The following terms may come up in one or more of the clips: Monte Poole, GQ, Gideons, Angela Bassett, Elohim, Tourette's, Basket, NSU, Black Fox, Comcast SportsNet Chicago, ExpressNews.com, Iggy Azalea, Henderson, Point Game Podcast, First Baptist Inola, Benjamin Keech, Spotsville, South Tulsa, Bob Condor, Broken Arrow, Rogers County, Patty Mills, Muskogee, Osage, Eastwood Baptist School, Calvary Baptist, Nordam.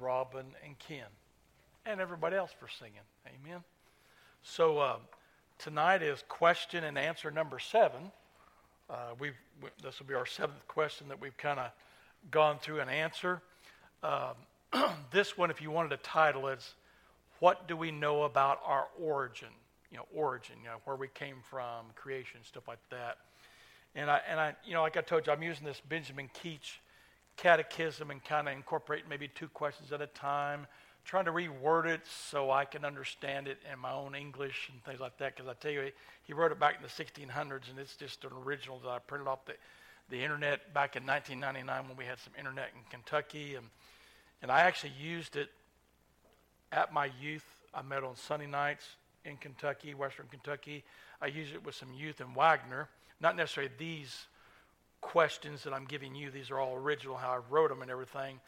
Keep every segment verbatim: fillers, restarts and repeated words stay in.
Robin, and Ken, and everybody else for singing. Amen. So uh, tonight is question and answer number seven. Uh, we've we, this will be our seventh question that we've kind of gone through and answer. Um, this one, if you wanted to title it, is what do we know about our origin? You know, origin. You know, where we came from, creation, stuff like that. And I and I, you know, like I told you, I'm using this Benjamin Keech catechism and kind of incorporating maybe two questions at a time, trying to reword it so I can understand it in my own English and things like that. Because I tell you, he wrote it back in the sixteen hundreds, and it's just an original that I printed off the, the internet back in nineteen ninety-nine when we had some internet in Kentucky. And and I actually used it at my youth. I met on Sunday nights in Kentucky, Western Kentucky. I used it with some youth in Wagner. Not necessarily these questions that I'm giving you. These are all original, how I wrote them and everything.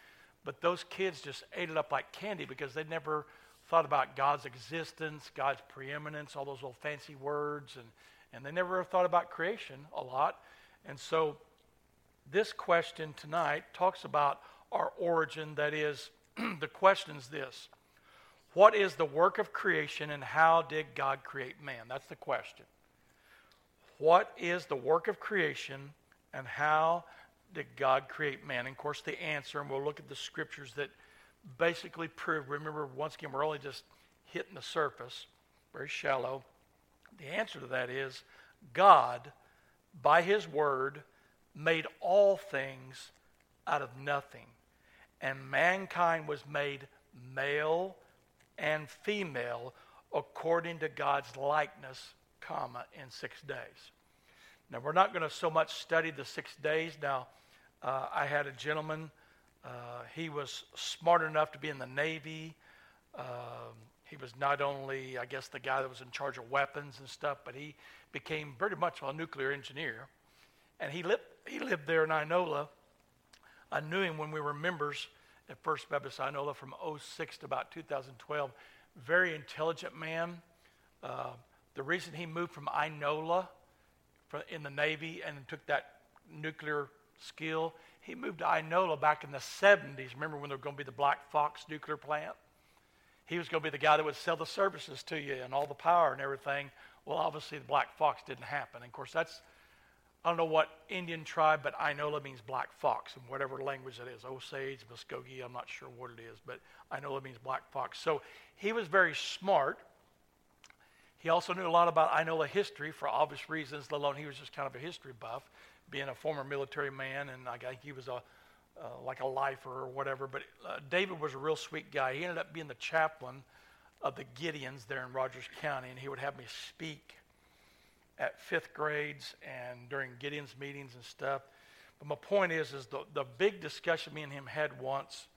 But those kids just ate it up like candy because they never thought about God's existence, God's preeminence, all those little fancy words. And, and they never thought about creation a lot. And so this question tonight talks about our origin. That is, the question's this. What is the work of creation and how did God create man? That's the question. What is the work of creation and how did God create man? And, of course, the answer, and we'll look at the scriptures that basically prove, remember, once again, we're only just hitting the surface, very shallow. The answer to that is God, by his word, made all things out of nothing. And mankind was made male and female according to God's likeness, comma, in six days. Now, we're not going to so much study the six days. Now, uh, I had a gentleman. Uh, he was smart enough to be in the Navy. Um, he was not only, I guess, the guy that was in charge of weapons and stuff, but he became pretty much a nuclear engineer. And he lived, he lived there in Inola. I knew him when we were members at First Baptist Inola from oh six to about two thousand twelve. Very intelligent man. Uh, The reason he moved from Inola in the Navy and took that nuclear skill, he moved to Inola back in the seventies. Remember when there was going to be the Black Fox nuclear plant? He was going to be the guy that would sell the services to you and all the power and everything. Well, obviously, the Black Fox didn't happen. And, of course, that's, I don't know what Indian tribe, but Inola means Black Fox in whatever language it is. Osage, Muskogee, I'm not sure what it is, but Inola means Black Fox. So he was very smart. He also knew a lot about Inola history for obvious reasons, let alone he was just kind of a history buff, being a former military man, and I think he was a uh, like a lifer or whatever. But uh, David was a real sweet guy. He ended up being the chaplain of the Gideons there in Rogers County, and he would have me speak at fifth grades and during Gideons meetings and stuff. But my point is, is the, the big discussion me and him had once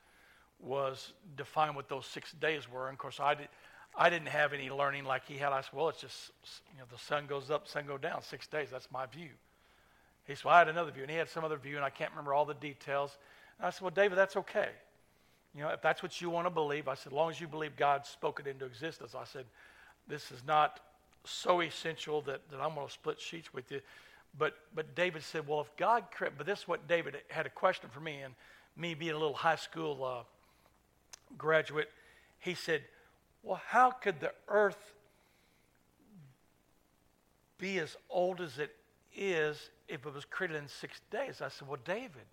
was define what those six days were. And, of course, I did. I didn't have any learning like he had. I said, well, it's just, you know, the sun goes up, sun goes down, six days. That's my view. He said, well, I had another view, and he had some other view, and I can't remember all the details. And I said, well, David, that's okay. You know, if that's what you want to believe, I said, as long as you believe God spoke it into existence, I said, this is not so essential that, that I'm going to split sheets with you. But but David said, well, if God, but this is what David had a question for me, and me being a little high school uh, graduate, he said, well, how could the earth be as old as it is if it was created in six days? I said, well, David,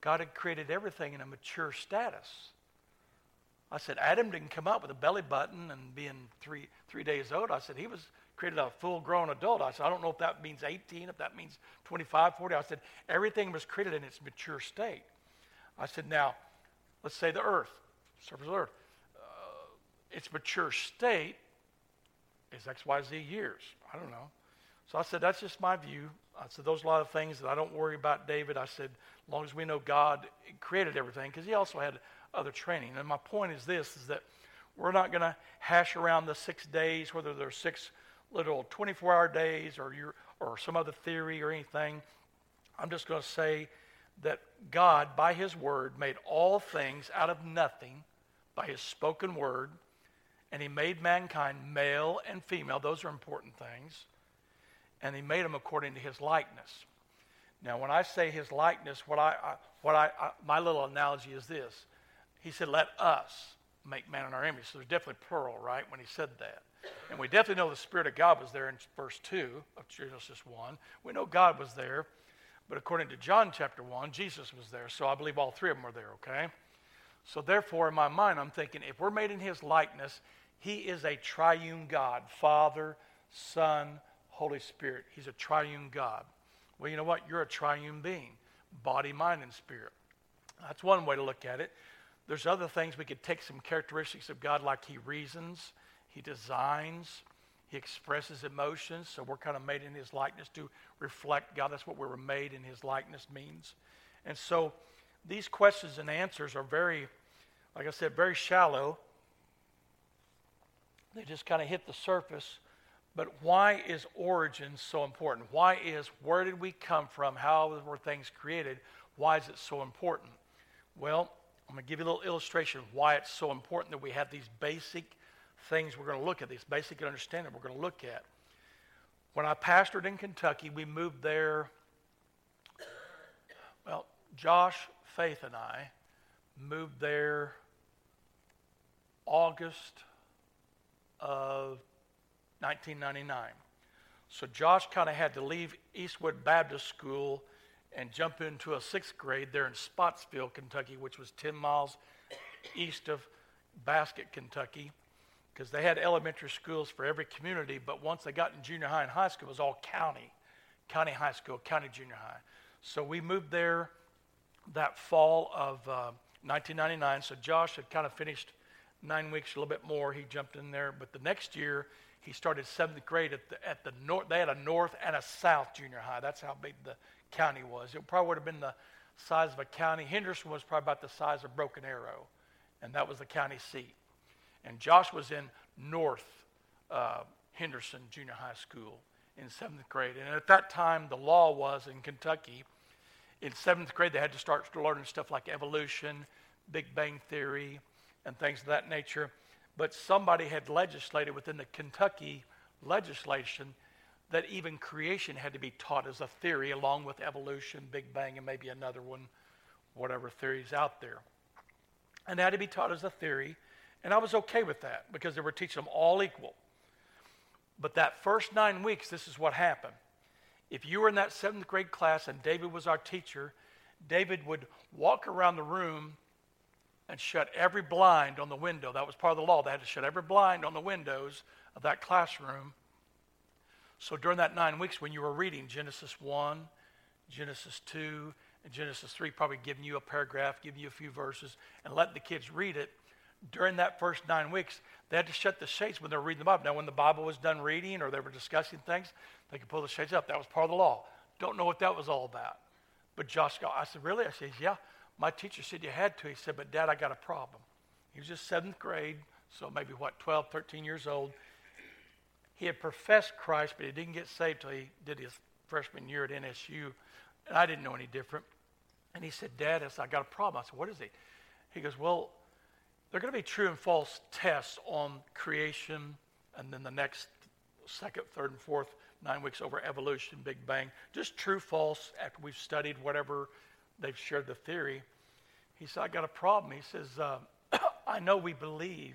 God had created everything in a mature status. I said, Adam didn't come out with a belly button and being three three days old. I said, he was created a full-grown adult. I said, I don't know if that means eighteen, if that means twenty-five, forty. I said, everything was created in its mature state. I said, now, let's say the earth, surface of the earth. Its mature state is X Y Z years. I don't know. So I said, that's just my view. I said, those are a lot of things that I don't worry about, David. I said, as long as we know God created everything, because he also had other training. And my point is this, is that we're not going to hash around the six days, whether they're six little twenty-four-hour days or your, or some other theory or anything. I'm just going to say that God, by his word, made all things out of nothing by his spoken word. And he made mankind male and female. Those are important things. And he made them according to his likeness. Now, when I say his likeness, what I, I what I, I my little analogy is this: He said, let us make man in our image. So there's definitely plural, right, when he said that. And we definitely know the Spirit of God was there in verse two of Genesis one. We know God was there, but according to John chapter one, Jesus was there. So I believe all three of them are there, okay? So therefore, in my mind, I'm thinking, if we're made in his likeness, he is a triune God, Father, Son, Holy Spirit. He's a triune God. Well, you know what? You're a triune being, body, mind, and spirit. That's one way to look at it. There's other things we could take some characteristics of God, like he reasons, he designs, he expresses emotions. So we're kind of made in his likeness to reflect God. That's what we were made in his likeness means. And so these questions and answers are very, like I said, very shallow. They just kind of hit the surface. But why is origin so important? Why is, where did we come from? How were things created? Why is it so important? Well, I'm going to give you a little illustration of why it's so important that we have these basic things we're going to look at, these basic understanding we're going to look at. When I pastored in Kentucky, we moved there. Well, Josh, Faith, and I moved there August of nineteen ninety-nine. So Josh kind of had to leave Eastwood Baptist School and jump into a sixth grade there in Spotsville, Kentucky, which was ten miles east of Basket, Kentucky, because they had elementary schools for every community, but once they got in junior high and high school, it was all county, county high school, county junior high. So we moved there that fall of uh, nineteen ninety-nine. So Josh had kind of finished nine weeks, a little bit more. He jumped in there, but the next year, he started seventh grade at the, at the north. They had a north and a south junior high. That's how big the county was. It probably would have been the size of a county. Henderson was probably about the size of Broken Arrow, and that was the county seat. And Josh was in North uh, Henderson Junior High School in seventh grade. And at that time, the law was in Kentucky, in seventh grade, they had to start learning stuff like evolution, Big Bang Theory, and things of that nature. But somebody had legislated within the Kentucky legislation that even creation had to be taught as a theory along with evolution, Big Bang, and maybe another one, whatever theories out there. And it had to be taught as a theory. And I was okay with that because they were teaching them all equal. But that first nine weeks, this is what happened. If you were in that seventh grade class and David was our teacher, David would walk around the room and shut every blind on the window. That was part of the law. They had to shut every blind on the windows of that classroom. So during that nine weeks when you were reading Genesis one, Genesis two, and Genesis three, probably giving you a paragraph, giving you a few verses, and letting the kids read it, during that first nine weeks, they had to shut the shades when they were reading the Bible. Now, when the Bible was done reading or they were discussing things, they could pull the shades up. That was part of the law. Don't know what that was all about. But Josh, I said, really? I said, yeah. My teacher said you had to. He said, but Dad, I got a problem. He was just seventh grade, so maybe, what, twelve, thirteen years old. He had professed Christ, but he didn't get saved till he did his freshman year at N S U, and I didn't know any different. And he said, Dad, I, said, I got a problem. I said, what is it? He goes, well, there are going to be true and false tests on creation, and then the next second, third, and fourth nine weeks over evolution, Big Bang. Just true, false, after we've studied whatever they've shared the theory. He said, I got a problem. He says, uh, I know we believe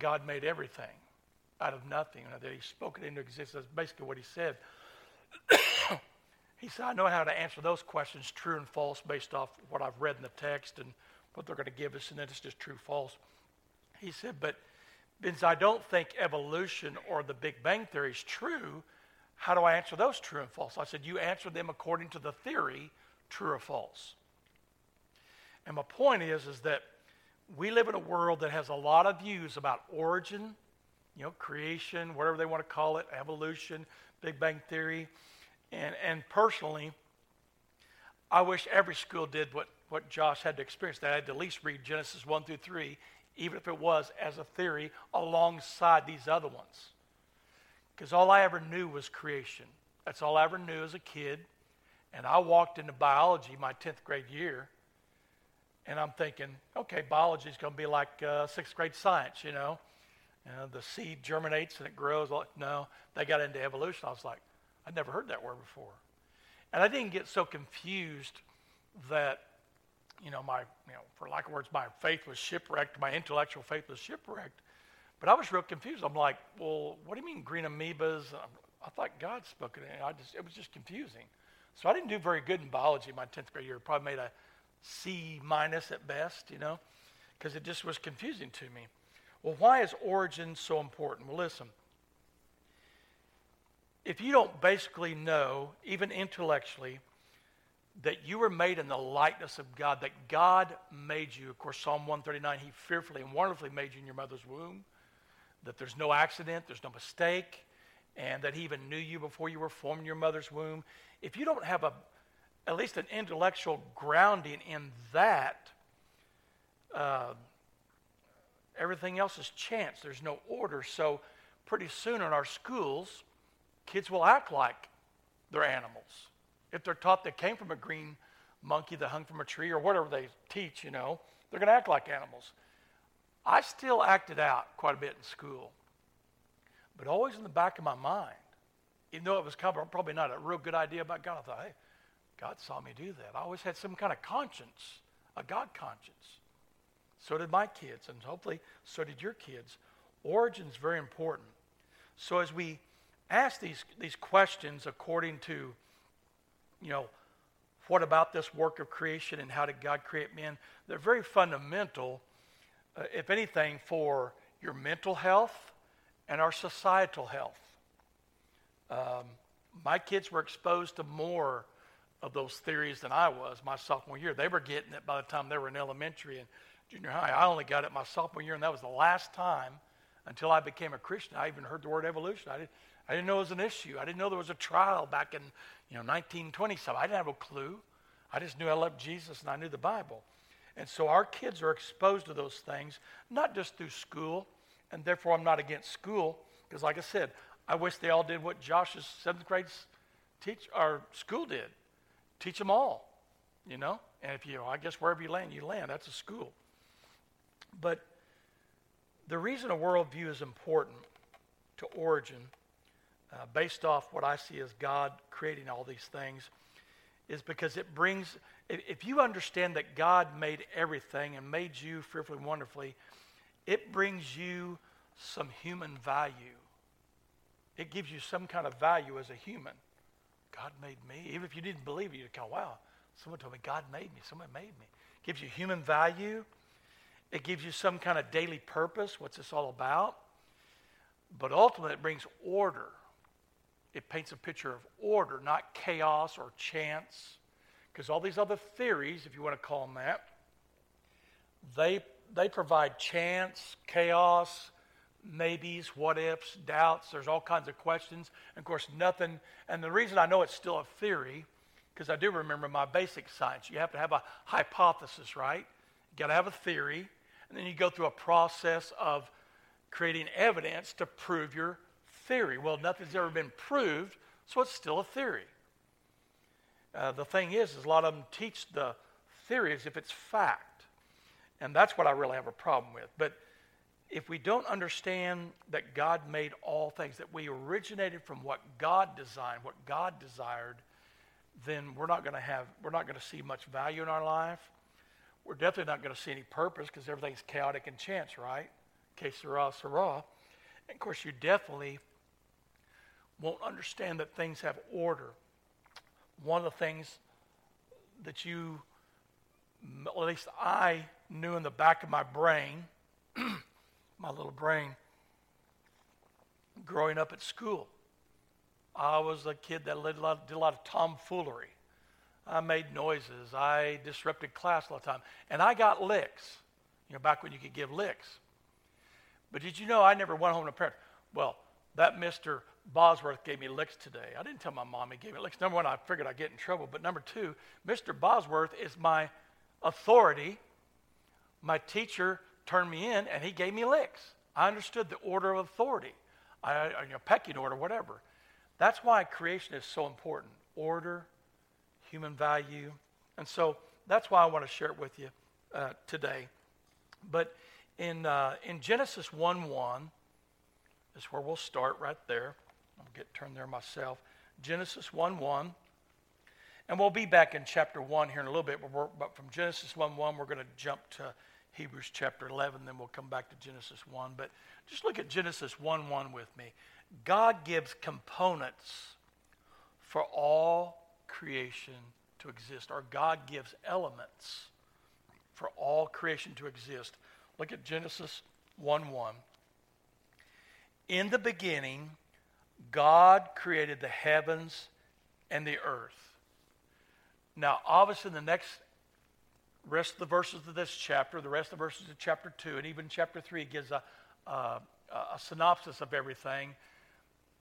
God made everything out of nothing, that he spoke it into existence. That's basically what he said. He said, I know how to answer those questions, true and false, based off what I've read in the text and what they're going to give us, and then it's just true, false. He said, but since I don't think evolution or the Big Bang Theory is true, how do I answer those true and false? I said, you answer them according to the theory, true or false. And my point is, is that we live in a world that has a lot of views about origin, you know, creation, whatever they want to call it, evolution, Big Bang Theory. And, and personally, I wish every school did what what Josh had to experience. They had to at least read Genesis one through three, even if it was as a theory, alongside these other ones. Because all I ever knew was creation. That's all I ever knew as a kid. And I walked into biology my tenth grade year, and I'm thinking, okay, biology is going to be like uh, sixth grade science, you know. You know, the seed germinates and it grows. No, they got into evolution. I was like, I'd never heard that word before. And I didn't get so confused that, you know, my, you know, for lack of words, my faith was shipwrecked, my intellectual faith was shipwrecked. But I was real confused. I'm like, well, what do you mean green amoebas? I thought God spoke it, and I just, it was just confusing. So I didn't do very good in biology my tenth grade year. Probably made a C minus at best, you know, because it just was confusing to me. Well, why is origin so important? Well, listen, if you don't basically know, even intellectually, that you were made in the likeness of God, that God made you, of course, Psalm one thirty-nine, he fearfully and wonderfully made you in your mother's womb, that there's no accident, there's no mistake, and that he even knew you before you were formed in your mother's womb. If you don't have a, at least an intellectual grounding in that, uh, everything else is chance. There's no order. So pretty soon in our schools, kids will act like they're animals. If they're taught they came from a green monkey that hung from a tree or whatever they teach, you know, they're going to act like animals. I still acted out quite a bit in school. But always in the back of my mind, even though it was probably not a real good idea about God, I thought, hey, God saw me do that. I always had some kind of conscience, a God conscience. So did my kids, and hopefully so did your kids. Origin's very important. So as we ask these, these questions according to, you know, what about this work of creation and how did God create men, they're very fundamental, uh, if anything, for your mental health and our societal health. Um, my kids were exposed to more of those theories than I was my sophomore year. They were getting it by the time they were in elementary and junior high. I only got it my sophomore year, and that was the last time until I became a Christian. I even heard the word evolution. I didn't, I didn't know it was an issue. I didn't know there was a trial back in, you know, nineteen twenty-something. I didn't have a clue. I just knew I loved Jesus and I knew the Bible. And so our kids are exposed to those things, not just through school, and therefore I'm not against school because, like I said, I wish they all did what Josh's seventh grade teach, or school did. Teach them all, you know? And if you, I guess wherever you land, you land. That's a school. But the reason a worldview is important to origin, uh, based off what I see as God creating all these things, is because it brings, if, if you understand that God made everything and made you fearfully and wonderfully, it brings you some human value. It gives you some kind of value as a human. God made me. Even if you didn't believe it, you'd go, wow, someone told me God made me. Someone made me. It gives you human value. It gives you some kind of daily purpose. What's this all about? But ultimately, it brings order. It paints a picture of order, not chaos or chance. Because all these other theories, if you want to call them that, they They provide chance, chaos, maybes, what ifs, doubts. There's all kinds of questions. And of course, nothing. And the reason I know it's still a theory, because I do remember my basic science. You have to have a hypothesis, right? You got to have a theory. And then you go through a process of creating evidence to prove your theory. Well, nothing's ever been proved, so it's still a theory. Uh, the thing is, is a lot of them teach the theory as if it's fact. And that's what I really have a problem with. But if we don't understand that God made all things, that we originated from what God designed, what God desired, then we're not going to have, we're not going to see much value in our life. We're definitely not going to see any purpose because everything's chaotic and chance, right? Que sera, sera. And of course, you definitely won't understand that things have order. One of the things that you, at least I knew in the back of my brain, my little brain, growing up at school, I was a kid that did a lot, did a lot of tomfoolery. I made noises. I disrupted class a lot of time. And I got licks, you know, back when you could give licks. But did you know I never went home to parents? Well, that Mister Bosworth gave me licks today. I didn't tell my mom he gave me licks. Number one, I figured I'd get in trouble. But number two, Mister Bosworth is my authority. My teacher turned me in, and he gave me licks. I understood the order of authority, I, you know, pecking order, whatever. That's why creation is so important: order, human value, and so that's why I want to share it with you uh, today. But in uh, in Genesis one one is where we'll start right there. I'll get turned there myself. Genesis one one, And we'll be back in chapter one here in a little bit, but from Genesis one one, we're going to jump to Hebrews chapter eleven, then we'll come back to Genesis one. But just look at Genesis one one with me. God gives components for all creation to exist, or God gives elements for all creation to exist. Look at Genesis one one. In the beginning, God created the heavens and the earth. Now, obviously, the next rest of the verses of this chapter, the rest of the verses of chapter two, and even chapter three gives a, a, a synopsis of everything.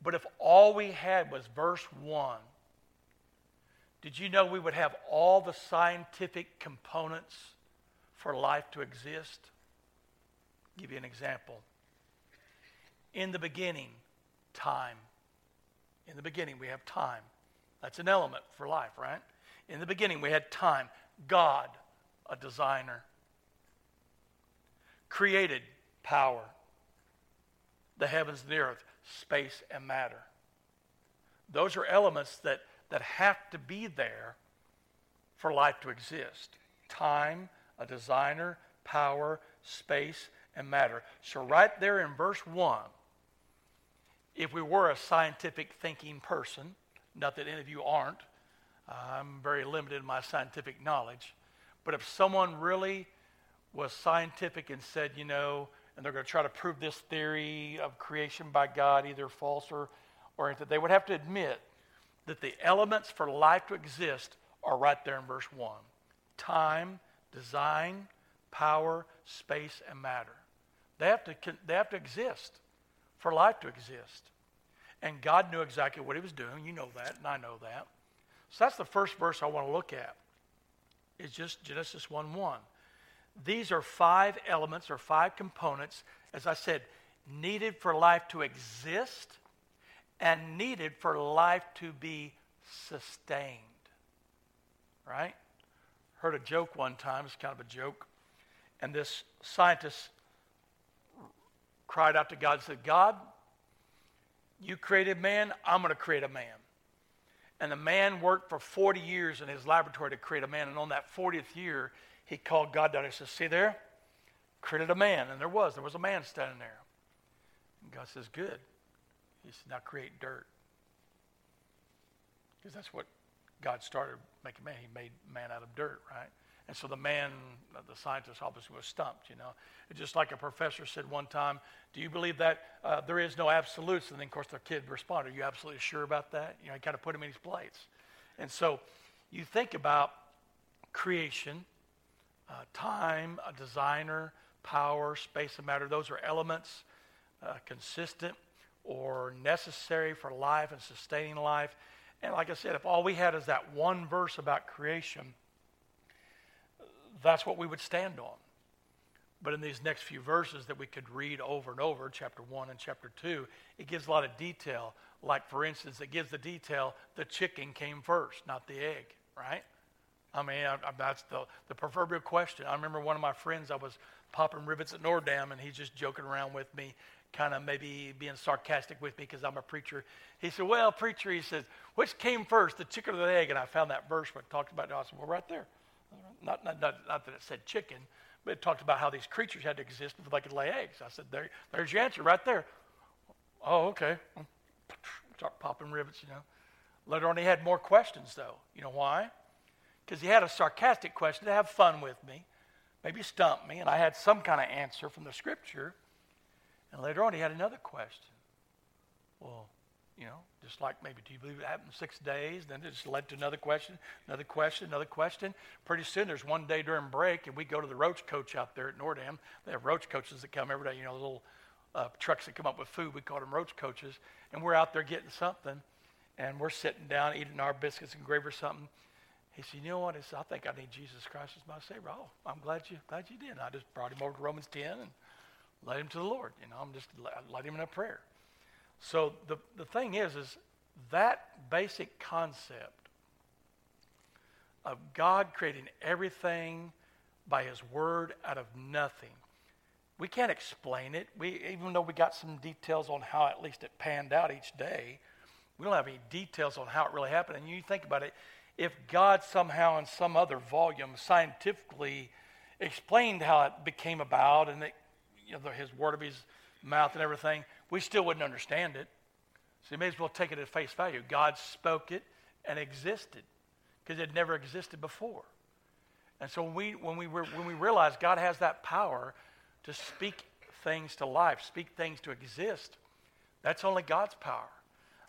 But if all we had was verse one, did you know we would have all the scientific components for life to exist? I'll give you an example. In the beginning, time. In the beginning, we have time. That's an element for life, right? In the beginning, we had time. God, a designer, created power, the heavens and the earth, space and matter. Those are elements that, that have to be there for life to exist. Time, a designer, power, space, and matter. So right there in verse one, if we were a scientific thinking person, not that any of you aren't, I'm very limited in my scientific knowledge. But if someone really was scientific and said, you know, and they're going to try to prove this theory of creation by God, either false or, or anything, they would have to admit that the elements for life to exist are right there in verse one. Time, design, power, space, and matter. They have to, they have to exist for life to exist. And God knew exactly what he was doing. You know that, and I know that. So that's the first verse I want to look at. It's just Genesis one one. These are five elements or five components, as I said, needed for life to exist and needed for life to be sustained. Right? Heard a joke one time. It's kind of a joke. And this scientist cried out to God and said, God, you created man. I'm going to create a man. And the man worked for forty years in his laboratory to create a man. And on that fortieth year, he called God down and says, see there? Created a man. And there was. There was a man standing there. And God says, good. He said, now create dirt. Because that's what God started making man. He made man out of dirt, right? And so the man, the scientist obviously was stumped, you know. It's just like a professor said one time, do you believe that uh, there is no absolutes? And then, of course, the kid responded, are you absolutely sure about that? You know, he kind of put him in his place. And so you think about creation, uh, time, a designer, power, space and matter. Those are elements uh, consistent or necessary for life and sustaining life. And like I said, if all we had is that one verse about creation, that's what we would stand on. But in these next few verses that we could read over and over, chapter one and chapter two, it gives a lot of detail. Like, for instance, it gives the detail, the chicken came first, not the egg, right? I mean, I, I, that's the, the proverbial question. I remember one of my friends, I was popping rivets at Nordam, and he's just joking around with me, kind of maybe being sarcastic with me because I'm a preacher. He said, well, preacher, he says, which came first, the chicken or the egg? And I found that verse when it talked about it. I said, well, right there. Not, not, not, not that it said chicken, but it talked about how these creatures had to exist before they could lay eggs. I said, there, there's your answer right there. Oh, okay. Start popping rivets, you know. Later on, he had more questions, though. You know why? Because he had a sarcastic question to have fun with me, maybe stump me, and I had some kind of answer from the Scripture. And later on, he had another question. Well, you know, just like maybe, do you believe it happened six days? Then it just led to another question, another question, another question. Pretty soon there's one day during break, and we go to the roach coach out there at Nordam. They have roach coaches that come every day, you know, little uh, trucks that come up with food. We call them roach coaches. And we're out there getting something, and we're sitting down eating our biscuits and gravy or something. He said, you know what? He said, I think I need Jesus Christ as my Savior. Oh, I'm glad you, glad you did. And I just brought him over to Romans ten and led him to the Lord. You know, I'm just led him in a prayer. So the, the thing is, is that basic concept of God creating everything by his word out of nothing. We can't explain it. We, even though we got some details on how at least it panned out each day, we don't have any details on how it really happened. And you think about it, if God somehow in some other volume scientifically explained how it became about and it, you know, his word of his mouth and everything, we still wouldn't understand it. So you may as well take it at face value. God spoke it and existed because it never existed before. And so when we when we re- when we realize God has that power to speak things to life, speak things to exist, that's only God's power.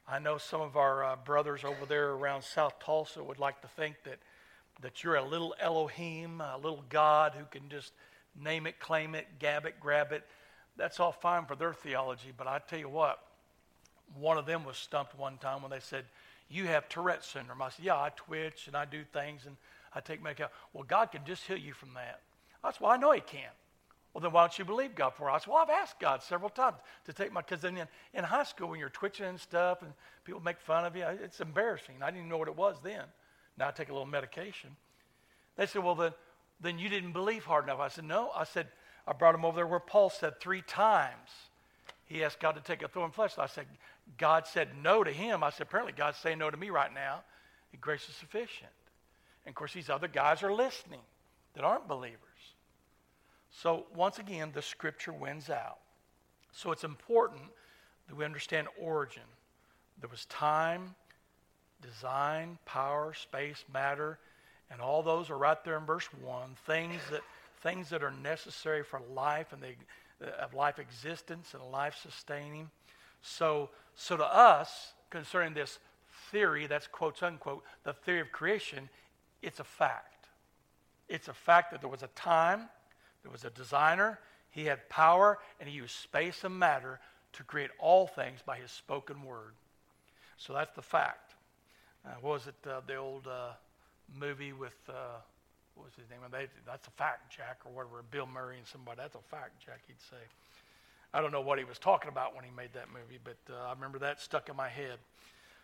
I know some of our uh, brothers over there around South Tulsa would like to think that that you're a little Elohim, a little God who can just name it, claim it, gab it, grab it. That's all fine for their theology, but I tell you what, one of them was stumped one time when they said, "You have Tourette's syndrome." I said, "Yeah, I twitch and I do things and I take medication." "Well, God can just heal you from that." I said, "Well, I know he can." "Well, then why don't you believe God for it?" I said, "Well, I've asked God several times to take my," because in, in high school when you're twitching and stuff and people make fun of you, it's embarrassing. I didn't even know what it was then. Now I take a little medication. They said, "Well, then, then you didn't believe hard enough." I said, "No." I said, I brought him over there where Paul said three times he asked God to take a thorn flesh. I said, God said no to him. I said, apparently God's saying no to me right now. His grace is sufficient. And, of course, these other guys are listening that aren't believers. So, once again, the Scripture wins out. So it's important that we understand origin. There was time, design, power, space, matter, and all those are right there in verse one. Things that things that are necessary for life and the of life existence and life sustaining. So, so to us, concerning this theory, that's quotes unquote, the theory of creation, it's a fact. It's a fact that there was a time, there was a designer, he had power, and he used space and matter to create all things by his spoken word. So that's the fact. Uh, what was it, uh, the old uh, movie with, uh, what was his name? They, that's a fact, Jack, or whatever, Bill Murray and somebody. That's a fact, Jack, he'd say. I don't know what he was talking about when he made that movie, but uh, I remember that stuck in my head.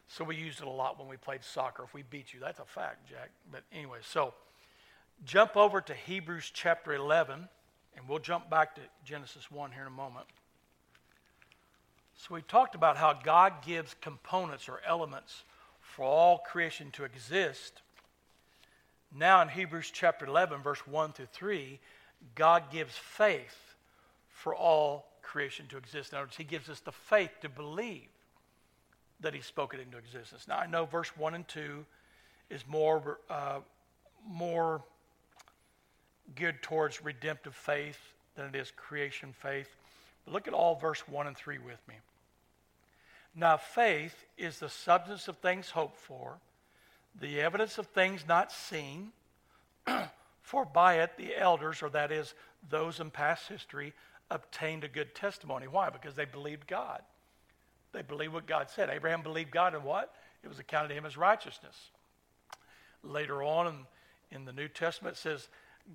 So we used it a lot when we played soccer. If we beat you, that's a fact, Jack. But anyway, so jump over to Hebrews chapter eleven, and we'll jump back to Genesis one here in a moment. So we talked about how God gives components or elements for all creation to exist. Now in Hebrews chapter eleven, verse one through three, God gives faith for all creation to exist. In other words, he gives us the faith to believe that he spoke it into existence. Now I know verse one and two is more uh, more geared towards redemptive faith than it is creation faith. But look at all verse one and three with me. Now faith is the substance of things hoped for, the evidence of things not seen, for by it the elders, or that is, those in past history, obtained a good testimony. Why? Because they believed God. They believed what God said. Abraham believed God, and what? It was accounted to him as righteousness. Later on in, in the New Testament, it says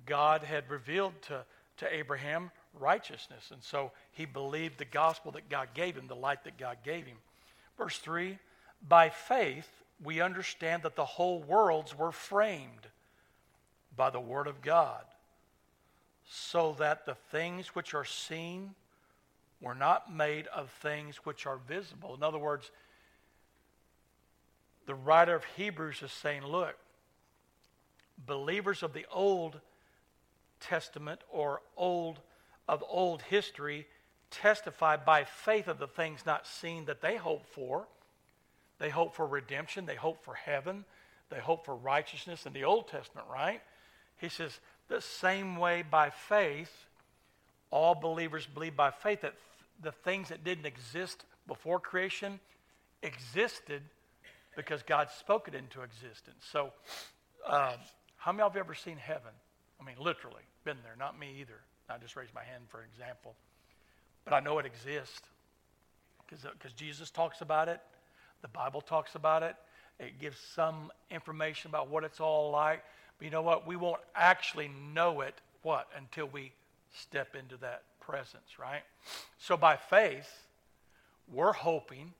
God had revealed to, to Abraham righteousness, and so he believed the gospel that God gave him, the light that God gave him. Verse three, by faith we understand that the whole worlds were framed by the word of God, so that the things which are seen were not made of things which are visible. In other words, the writer of Hebrews is saying, look, believers of the Old Testament or old of old history testify by faith of the things not seen that they hope for. They hope for redemption. They hope for heaven. They hope for righteousness in the Old Testament, right? He says, the same way by faith, all believers believe by faith that the things that didn't exist before creation existed because God spoke it into existence. So um, how many of you have ever seen heaven? I mean, literally, been there. Not me either. I just raised my hand for example. But I know it exists because Jesus talks about it. The Bible talks about it. It gives some information about what it's all like. But you know what? We won't actually know it, what, until we step into that presence, right? So by faith, we're hoping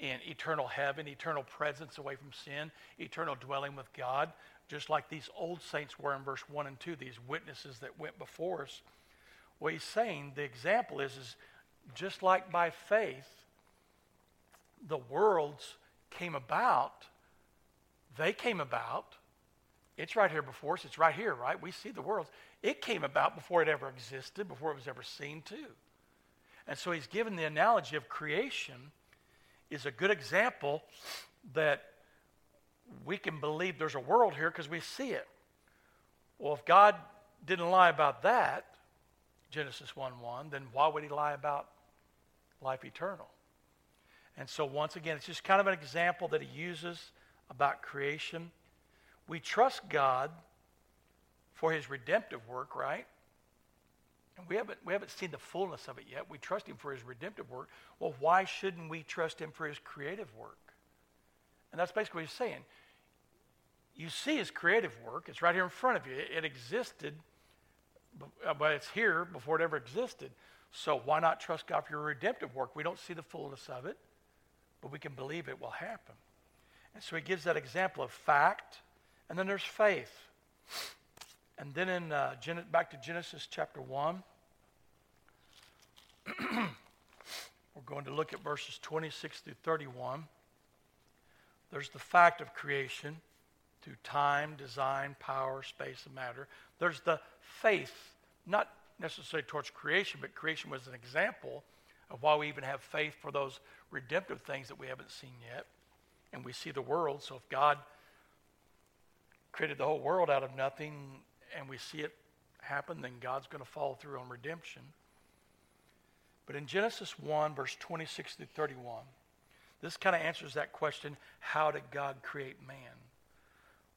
in eternal heaven, eternal presence away from sin, eternal dwelling with God, just like these old saints were in verse one and two, these witnesses that went before us. What he's saying, the example is, is just like by faith, the worlds came about They came about. It's right here before us. It's right here, right? We see the world. It came about before it ever existed, before it was ever seen to. And so he's given the analogy of creation is a good example that we can believe there's a world here because we see it. Well, if God didn't lie about that, Genesis one one, then why would he lie about life eternal? And so once again, it's just kind of an example that he uses about creation. We trust God for his redemptive work, right? And we haven't we haven't seen the fullness of it yet. We trust him for his redemptive work. Well, why shouldn't we trust him for his creative work? And that's basically what he's saying. You see his creative work. It's right here in front of you. It, it existed, but it's here before it ever existed. So why not trust God for your redemptive work? We don't see the fullness of it, but we can believe it will happen. And so he gives that example of fact, and then there's faith. And then in uh, Gen- back to Genesis chapter one, we're going to look at verses twenty-six through thirty-one. There's the fact of creation through time, design, power, space, and matter. There's the faith, not necessarily towards creation, but creation was an example of why we even have faith for those redemptive things that we haven't seen yet. And we see the world, so if God created the whole world out of nothing and we see it happen, then God's going to follow through on redemption. But in Genesis one, verse twenty-six through thirty-one, this kind of answers that question, how did God create man?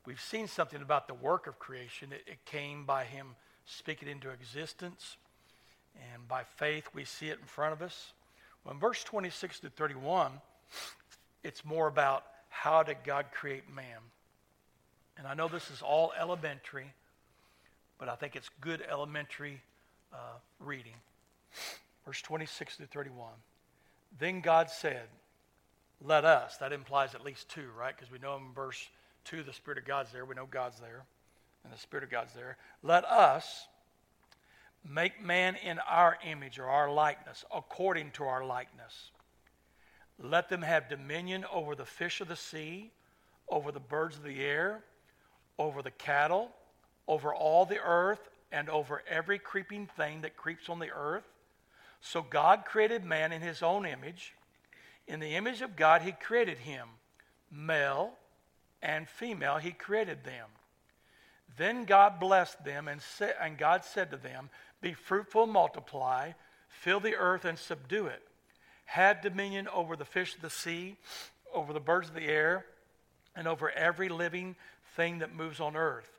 We've seen something about the work of creation. It, it came by him speaking into existence, and by faith we see it in front of us. Well, in verse twenty-six to thirty-one, it's more about how did God create man? And I know this is all elementary, but I think it's good elementary uh, reading. Verse twenty-six to thirty-one. Then God said, let us. That implies at least two, right? Because we know in verse two, the Spirit of God's there. We know God's there. And the Spirit of God's there. Let us make man in our image or our likeness, according to our likeness. Let them have dominion over the fish of the sea, over the birds of the air, over the cattle, over all the earth, and over every creeping thing that creeps on the earth. So God created man in his own image. In the image of God, he created him. Male and female, he created them. Then God blessed them, and, sa- and God said to them, be fruitful and multiply, fill the earth and subdue it. Have dominion over the fish of the sea, over the birds of the air, and over every living thing that moves on earth.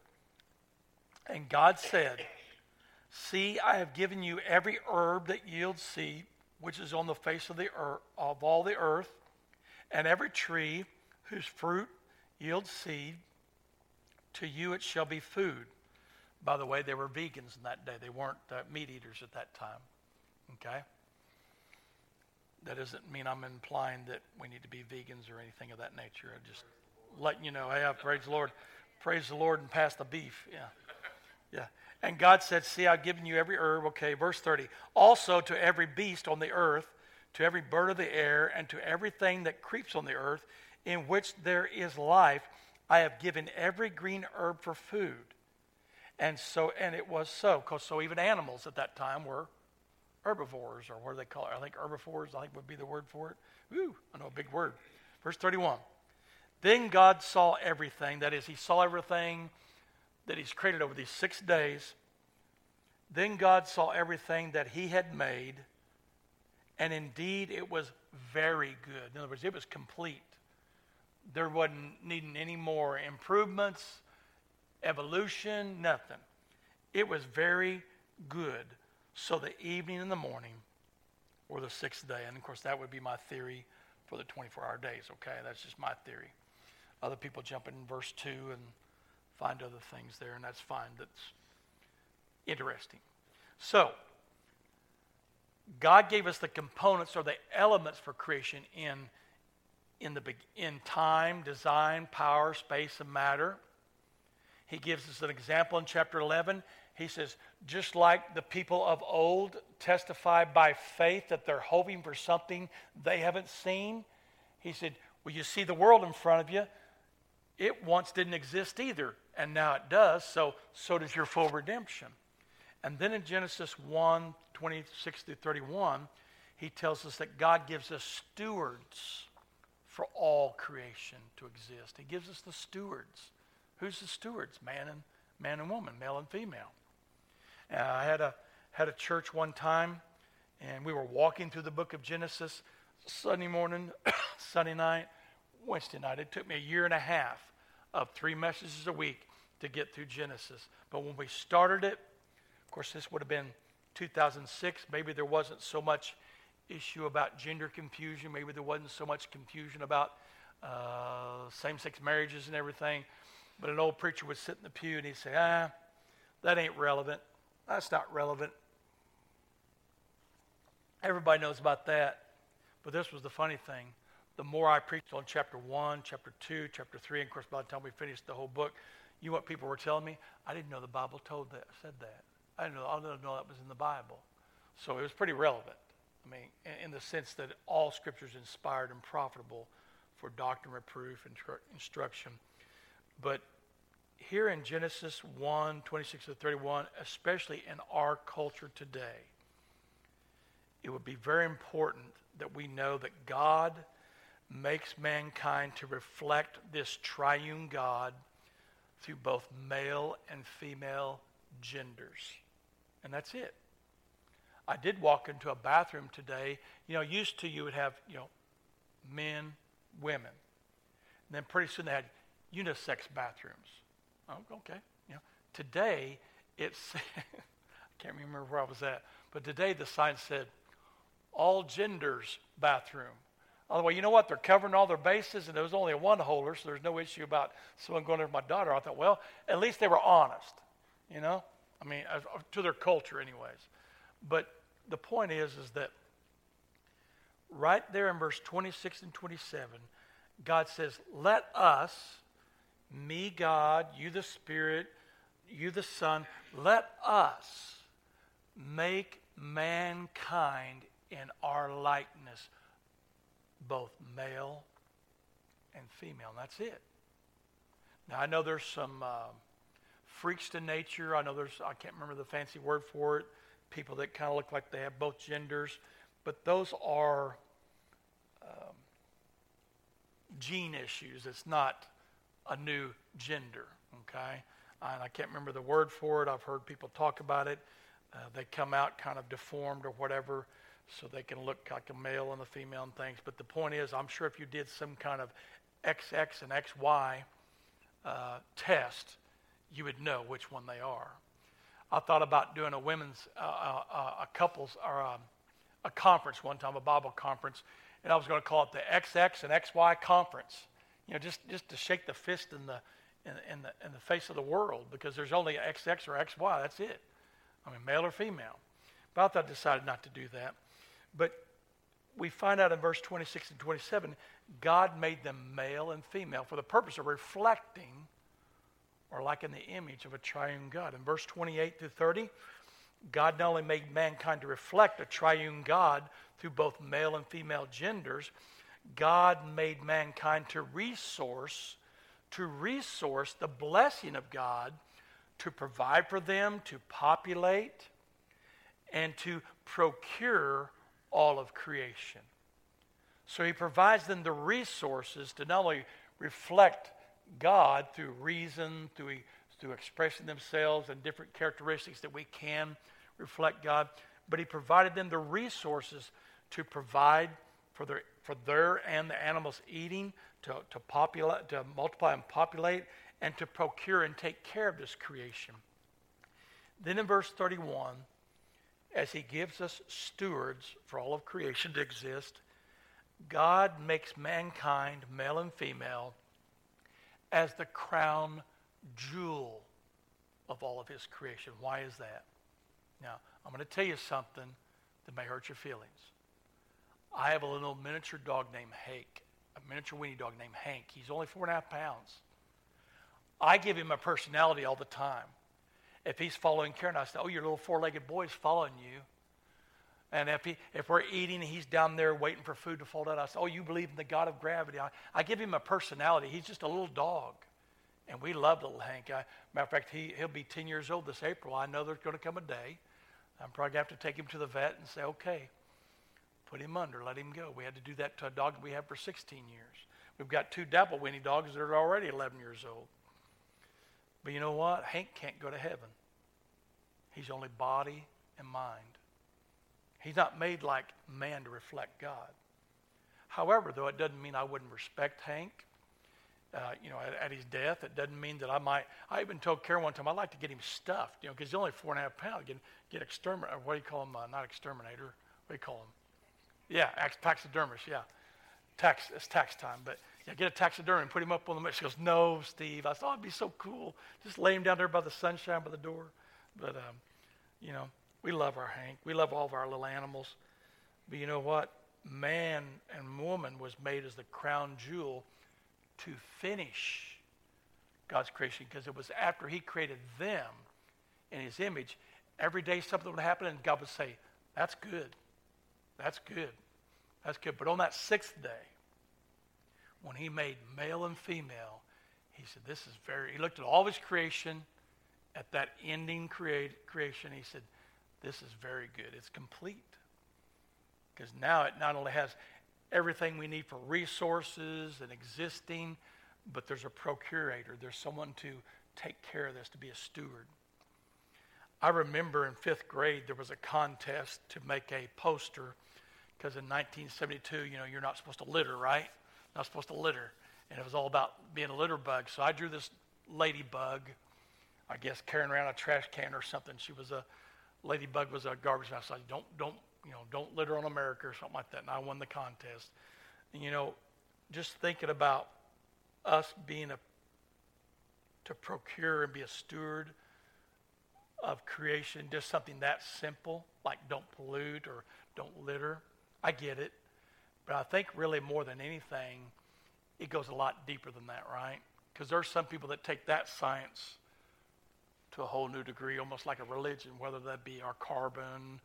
And God said, see, I have given you every herb that yields seed, which is on the face of the earth, of all the earth, and every tree whose fruit yields seed. To you it shall be food. By the way, they were vegans in that day. They weren't uh, meat eaters at that time. Okay? That doesn't mean I'm implying that we need to be vegans or anything of that nature. I'm just letting you know, hey, I praise the Lord. Praise the Lord and pass the beef. Yeah. Yeah. And God said, see, I've given you every herb. Okay, verse thirty. Also to every beast on the earth, to every bird of the air, and to everything that creeps on the earth, in which there is life, I have given every green herb for food. And so, and it was so. Cause so even animals at that time were herbivores, or what do they call it? I think herbivores, I think would be the word for it. Woo, I know a big word. Verse thirty-one. Then God saw everything. That is, he saw everything that he's created over these six days. Then God saw everything that he had made, and indeed it was very good. In other words, it was complete. There wasn't needing any more improvements, evolution, nothing. It was very good. So the evening and the morning were the sixth day. And, of course, that would be my theory for the twenty-four-hour days, okay? That's just my theory. Other people jump in verse two and find other things there, and that's fine. That's interesting. So God gave us the components or the elements for creation in in the in time, design, power, space, and matter. He gives us an example in chapter eleven. He says, just like the people of old testify by faith that they're hoping for something they haven't seen, he said, well, you see the world in front of you. It once didn't exist either, and now it does, so so does your full redemption. And then in Genesis one, twenty-six through thirty-one, he tells us that God gives us stewards for all creation to exist. He gives us the stewards. Who's the stewards? Man and man and woman, male and female. Uh, I had a had a church one time, and we were walking through the book of Genesis Sunday morning, Sunday night, Wednesday night. It took me a year and a half of three messages a week to get through Genesis. But when we started it, of course, this would have been two thousand six. Maybe there wasn't so much issue about gender confusion. Maybe there wasn't so much confusion about uh, same-sex marriages and everything. But an old preacher would sit in the pew and he'd say, ah, that ain't relevant. That's not relevant. Everybody knows about that. But this was the funny thing. The more I preached on chapter one, chapter two, chapter three, and of course by the time we finished the whole book, you know what people were telling me? I didn't know the Bible told that, said that. I didn't know, I didn't know that was in the Bible. So it was pretty relevant. I mean, in, in the sense that all Scripture is inspired and profitable for doctrine, reproof, and tr- instruction. But here in Genesis one, twenty-six to thirty-one, especially in our culture today, it would be very important that we know that God makes mankind to reflect this triune God through both male and female genders. And that's it. I did walk into a bathroom today. You know, used to you would have, you know, men, women. And then pretty soon they had unisex bathrooms. Oh, okay. You know, today it's, I can't remember where I was at, but today the sign said, all genders bathroom. By the way, you know what? They're covering all their bases, and there was only a one-holer, so there's no issue about someone going over my daughter. I thought, well, at least they were honest, you know? I mean, to their culture anyways. But the point is, is that right there in verse twenty-six and twenty-seven, God says, let us, me, God, you, the Spirit, you, the Son, let us make mankind in our likeness, both male and female. And that's it. Now, I know there's some uh, freaks to nature. I know there's, I can't remember the fancy word for it, people that kind of look like they have both genders. But those are um, gene issues. It's not a new gender, okay? And I can't remember the word for it. I've heard people talk about it. Uh, they come out kind of deformed or whatever, so they can look like a male and a female and things. But the point is, I'm sure if you did some kind of X X and X Y uh, test, you would know which one they are. I thought about doing a women's, uh, uh, a couples, or um, a conference one time, a Bible conference, and I was going to call it the X X and X Y conference. You know, just, just to shake the fist in the in, in the in the face of the world, because there's only X X or X Y. That's it. I mean, male or female. But I thought I decided not to do that. But we find out in verse twenty-six and twenty-seven, God made them male and female for the purpose of reflecting or like in the image of a triune God. In verse twenty-eight through thirty, God not only made mankind to reflect a triune God through both male and female genders, God made mankind to resource, to resource the blessing of God to provide for them, to populate, and to procure all of creation. So he provides them the resources to not only reflect God through reason, through, through expressing themselves and different characteristics that we can reflect God, but he provided them the resources to provide for their for their and the animals' eating, to, to populate, to multiply and populate, and to procure and take care of this creation. Then in verse thirty-one, as he gives us stewards for all of creation to exist, God makes mankind, male and female, as the crown jewel of all of his creation. Why is that? Now, I'm going to tell you something that may hurt your feelings. I have a little miniature dog named Hank, a miniature weenie dog named Hank. He's only four and a half pounds. I give him a personality all the time. If he's following Karen, I say, oh, your little four-legged boy's following you. And if he, if we're eating, he's down there waiting for food to fall down. I say, oh, you believe in the God of gravity. I, I give him a personality. He's just a little dog. And we love little Hank. I, matter of fact, he, he'll be ten years old this April. I know there's going to come a day. I'm probably going to have to take him to the vet and say, okay, put him under, let him go. We had to do that to a dog that we had for sixteen years. We've got two double-weenie dogs that are already eleven years old. But you know what? Hank can't go to heaven. He's only body and mind. He's not made like man to reflect God. However, though, it doesn't mean I wouldn't respect Hank. Uh, you know, at, at his death, it doesn't mean that I might. I even told Karen one time I'd like to get him stuffed. You know, because he's only four and a half pounds. Get get exterminator. What do you call him? Uh, not exterminator. What do you call him? Yeah, ax, taxidermist. Yeah, tax. It's tax time. But yeah, get a taxidermist and put him up on the mat. She goes, no, Steve. I thought it'd be so cool. Just lay him down there by the sunshine, by the door. But um, you know. We love our Hank. We love all of our little animals. But you know what? Man and woman was made as the crown jewel to finish God's creation, because it was after he created them in his image. Every day something would happen and God would say, that's good. That's good. That's good. But on that sixth day, when he made male and female, he said, this is very, he looked at all of his creation, at that ending create, creation, he said, this is very good. It's complete. Because now it not only has everything we need for resources and existing, but there's a procurator. There's someone to take care of this, to be a steward. I remember in fifth grade there was a contest to make a poster, because in nineteen seventy-two, you know, you're not supposed to litter, right? Not supposed to litter. And it was all about being a litter bug. So I drew this ladybug, I guess, carrying around a trash can or something. She was a Ladybug was a garbage man. I said, don't, don't, you know, don't litter on America or something like that. And I won the contest. And, you know, just thinking about us being a, to procure and be a steward of creation, just something that simple, like don't pollute or don't litter. I get it. But I think really more than anything, it goes a lot deeper than that, right? Because there are some people that take that science to a whole new degree, almost like a religion, whether that be our carbon,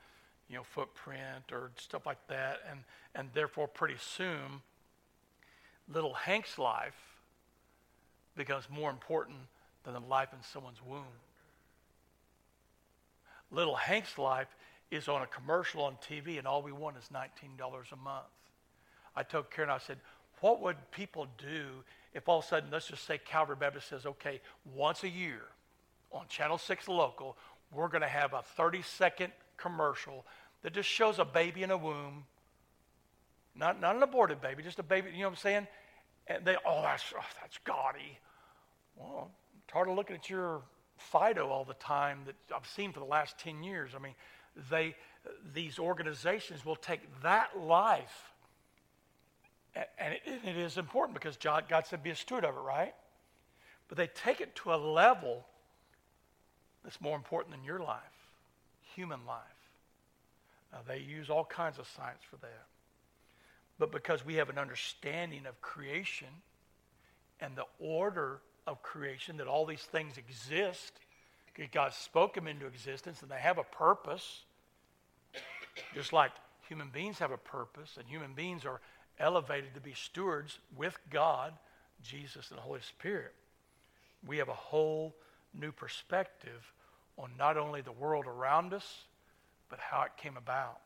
you know, footprint or stuff like that. And, and therefore, pretty soon, little Hank's life becomes more important than the life in someone's womb. Little Hank's life is on a commercial on T V, and all we want is nineteen dollars a month. I told Karen, I said, what would people do if all of a sudden, let's just say Calvary Baptist says, okay, once a year, on Channel six Local, we're going to have a thirty-second commercial that just shows a baby in a womb. Not not an aborted baby, just a baby, you know what I'm saying? And they, oh, that's oh, that's gaudy. Well, I'm tired of looking at your Fido all the time that I've seen for the last ten years. I mean, they these organizations will take that life, and it, it is important because God said be a steward of it, right? But they take it to a level that's more important than your life, human life. Uh, they use all kinds of science for that. But because we have an understanding of creation and the order of creation, that all these things exist, God spoke them into existence, and they have a purpose, just like human beings have a purpose, and human beings are elevated to be stewards with God, Jesus, and the Holy Spirit. We have a whole new perspective on not only the world around us, but how it came about.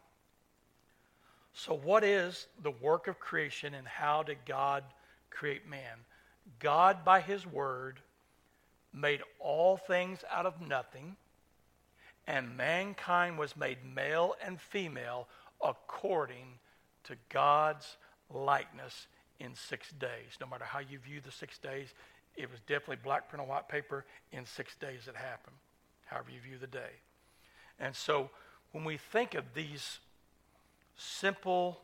So what is the work of creation, and how did God create man? God, by his word, made all things out of nothing, and mankind was made male and female according to God's likeness in six days. No matter how you view the six days, it was definitely black print on white paper. In six days it happened, however you view the day. And so when we think of these simple,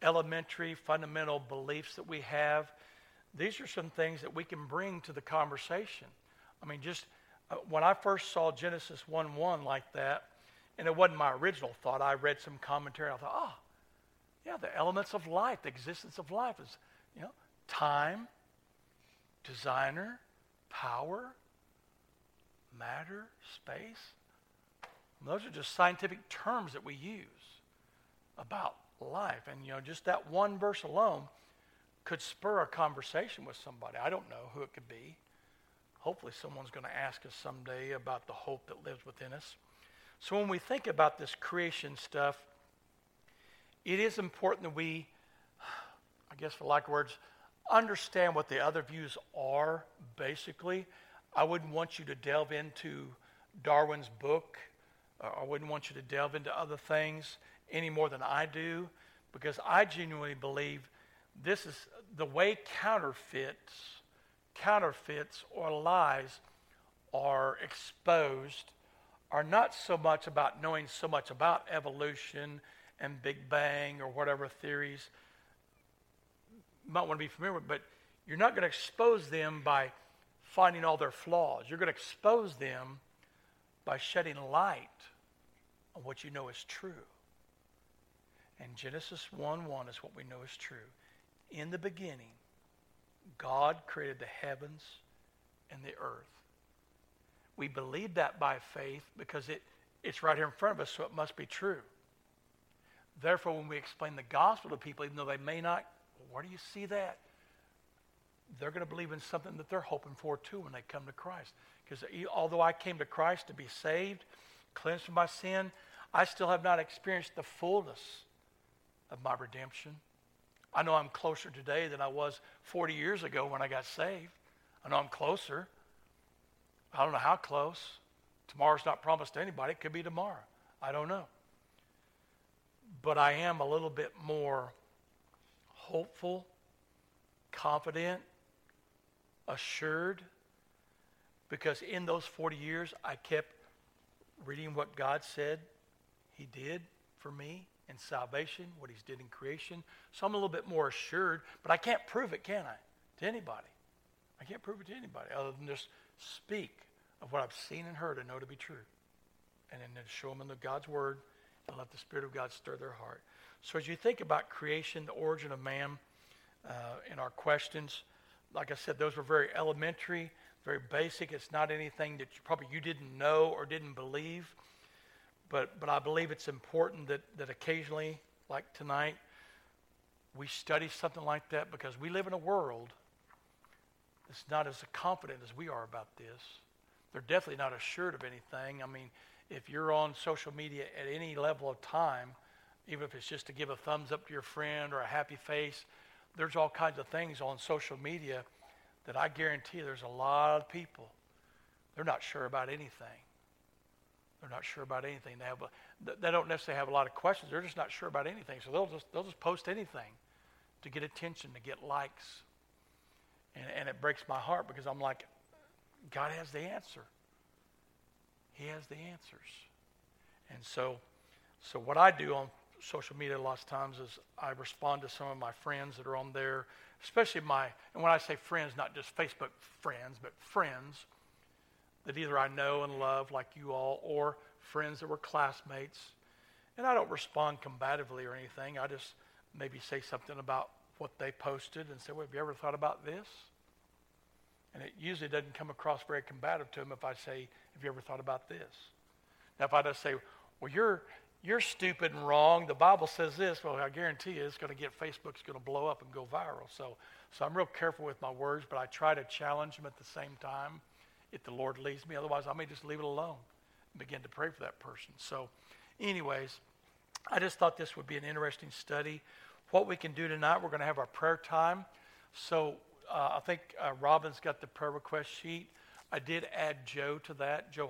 elementary, fundamental beliefs that we have, these are some things that we can bring to the conversation. I mean, just uh, when I first saw Genesis one one like that, and it wasn't my original thought. I read some commentary, and I thought, oh, yeah, the elements of life, the existence of life is, you know, time, designer, power, matter, space. And those are just scientific terms that we use. about life. And, you know, just that one verse alone could spur a conversation with somebody. I don't know who it could be. Hopefully someone's going to ask us someday about the hope that lives within us. So when we think about this creation stuff, it is important that we, I guess for lack of words, understand what the other views are, basically. I wouldn't want you to delve into Darwin's book. I wouldn't want you to delve into other things any more than I do, because I genuinely believe this is the way counterfeits, counterfeits or lies are exposed, are not so much about knowing so much about evolution and Big Bang or whatever theories you might want to be familiar with, but you're not going to expose them by finding all their flaws. You're going to expose them by shedding light on what you know is true. And Genesis one one is what we know is true. In the beginning, God created the heavens and the earth. We believe that by faith because it, it's right here in front of us, so it must be true. Therefore, when we explain the gospel to people, even though they may not, where do you see that? They're going to believe in something that they're hoping for too when they come to Christ. Because although I came to Christ to be saved, cleansed from my sin, I still have not experienced the fullness of my redemption. I know I'm closer today than I was forty years ago when I got saved. I know I'm closer. I don't know how close. Tomorrow's not promised to anybody. It could be tomorrow. I don't know. But I am a little bit more hopeful, confident, assured, because in those forty years, I kept reading what God said he did for me in salvation, what he's did in creation. So I'm a little bit more assured, but I can't prove it, can I, to anybody? I can't prove it to anybody other than just speak of what I've seen and heard and know to be true, and then show them in the God's word and let the Spirit of God stir their heart. So as you think about creation, the origin of man, uh, in our questions, like I said, those were very elementary, very basic. It's not anything that you, probably you didn't know or didn't believe, but but I believe it's important that that occasionally, like tonight, we study something like that, because we live in a world that's not as confident as we are about this. They're definitely not assured of anything. I mean, if you're on social media at any level of time, even if it's just to give a thumbs up to your friend or a happy face, there's all kinds of things on social media that I guarantee there's a lot of people, they're not sure about anything. They're not sure about anything. They have a, they don't necessarily have a lot of questions. They're just not sure about anything. So they'll just they'll just post anything to get attention, to get likes. And and it breaks my heart, because I'm like, God has the answer. He has the answers. And so so what I do on social media lots of times is I respond to some of my friends that are on there, especially my, and when I say friends, not just Facebook friends, but friends that either I know and love like you all, or friends that were classmates. And I don't respond combatively or anything. I just maybe say something about what they posted and say, well, have you ever thought about this? And it usually doesn't come across very combative to them if I say, have you ever thought about this? Now, if I just say, well, you're You're stupid and wrong. The Bible says this. Well, I guarantee you it's going to get, Facebook's going to blow up and go viral. So so I'm real careful with my words, but I try to challenge them at the same time if the Lord leads me. Otherwise, I may just leave it alone and begin to pray for that person. So anyways, I just thought this would be an interesting study. What we can do tonight, we're going to have our prayer time. So uh, I think uh, Robin's got the prayer request sheet. I did add Joe to that, Joe